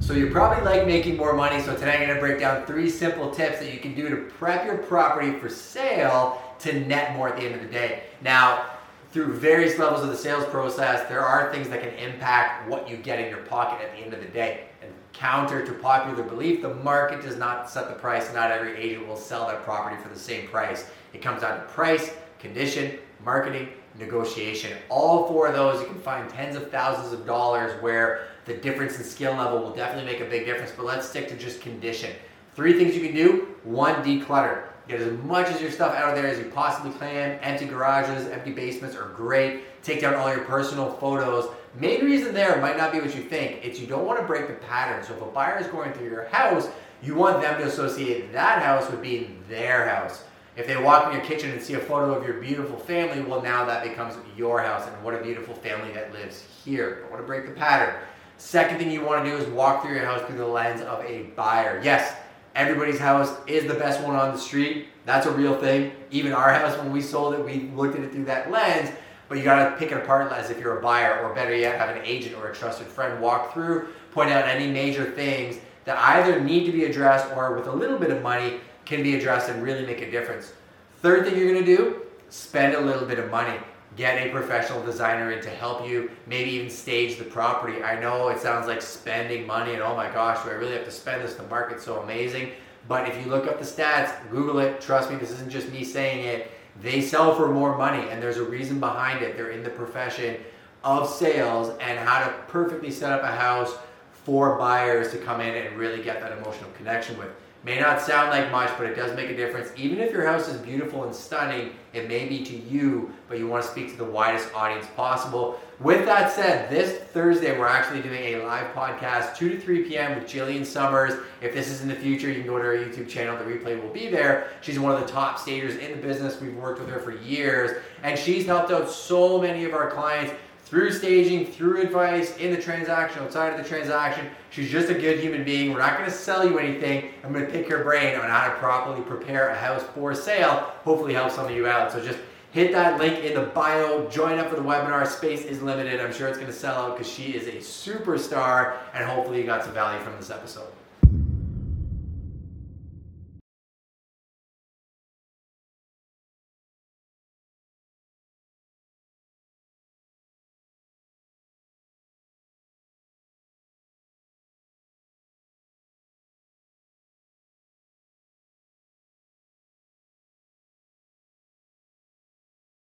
So you're probably like making more money, so today I'm gonna break down 3 simple tips that you can do to prep your property for sale to net more at the end of the day. Now, through various levels of the sales process, there are things that can impact what you get in your pocket at the end of the day. And counter to popular belief, the market does not set the price. Not every agent will sell their property for the same price. It comes down to price, condition, marketing, negotiation. All 4 of those, you can find tens of thousands of dollars where the difference in skill level will definitely make a big difference, but let's stick to just condition. 3 things you can do. 1, declutter. Get as much of your stuff out of there as you possibly can. Empty garages, empty basements are great. Take down all your personal photos. Main reason there might not be what you think. It's you don't want to break the pattern. So if a buyer is going through your house, you want them to associate that house with being their house. If they walk in your kitchen and see a photo of your beautiful family, well, now that becomes your house, and what a beautiful family that lives here. Don't want to break the pattern. Second thing you want to do is walk through your house through the lens of a buyer. Yes, everybody's house is the best one on the street. That's a real thing. Even our house, when we sold it, we looked at it through that lens, but you got to pick it apart as if you're a buyer, or better yet, have an agent or a trusted friend walk through, point out any major things that either need to be addressed or with a little bit of money can be addressed and really make a difference. Third thing you're going to do, spend a little bit of money. Get a professional designer in to help you, maybe even stage the property. I know it sounds like spending money and oh my gosh, do I really have to spend this? The market's so amazing. But if you look up the stats, Google it, trust me, this isn't just me saying it. They sell for more money and there's a reason behind it. They're in the profession of sales and how to perfectly set up a house for buyers to come in and really get that emotional connection with. May not sound like much, but it does make a difference. Even if your house is beautiful and stunning, it may be to you, but you want to speak to the widest audience possible. With that said, this Thursday, we're actually doing a live podcast, 2 to 3 p.m. with Jillian Summers. If this is in the future, you can go to her YouTube channel. The replay will be there. She's one of the top stagers in the business. We've worked with her for years, and she's helped out so many of our clients through staging, through advice, in the transaction, outside of the transaction. She's just a good human being. We're not gonna sell you anything. I'm gonna pick your brain on how to properly prepare a house for sale, hopefully help some of you out. So just hit that link in the bio, join up for the webinar, space is limited. I'm sure it's gonna sell out because she is a superstar, and hopefully you got some value from this episode.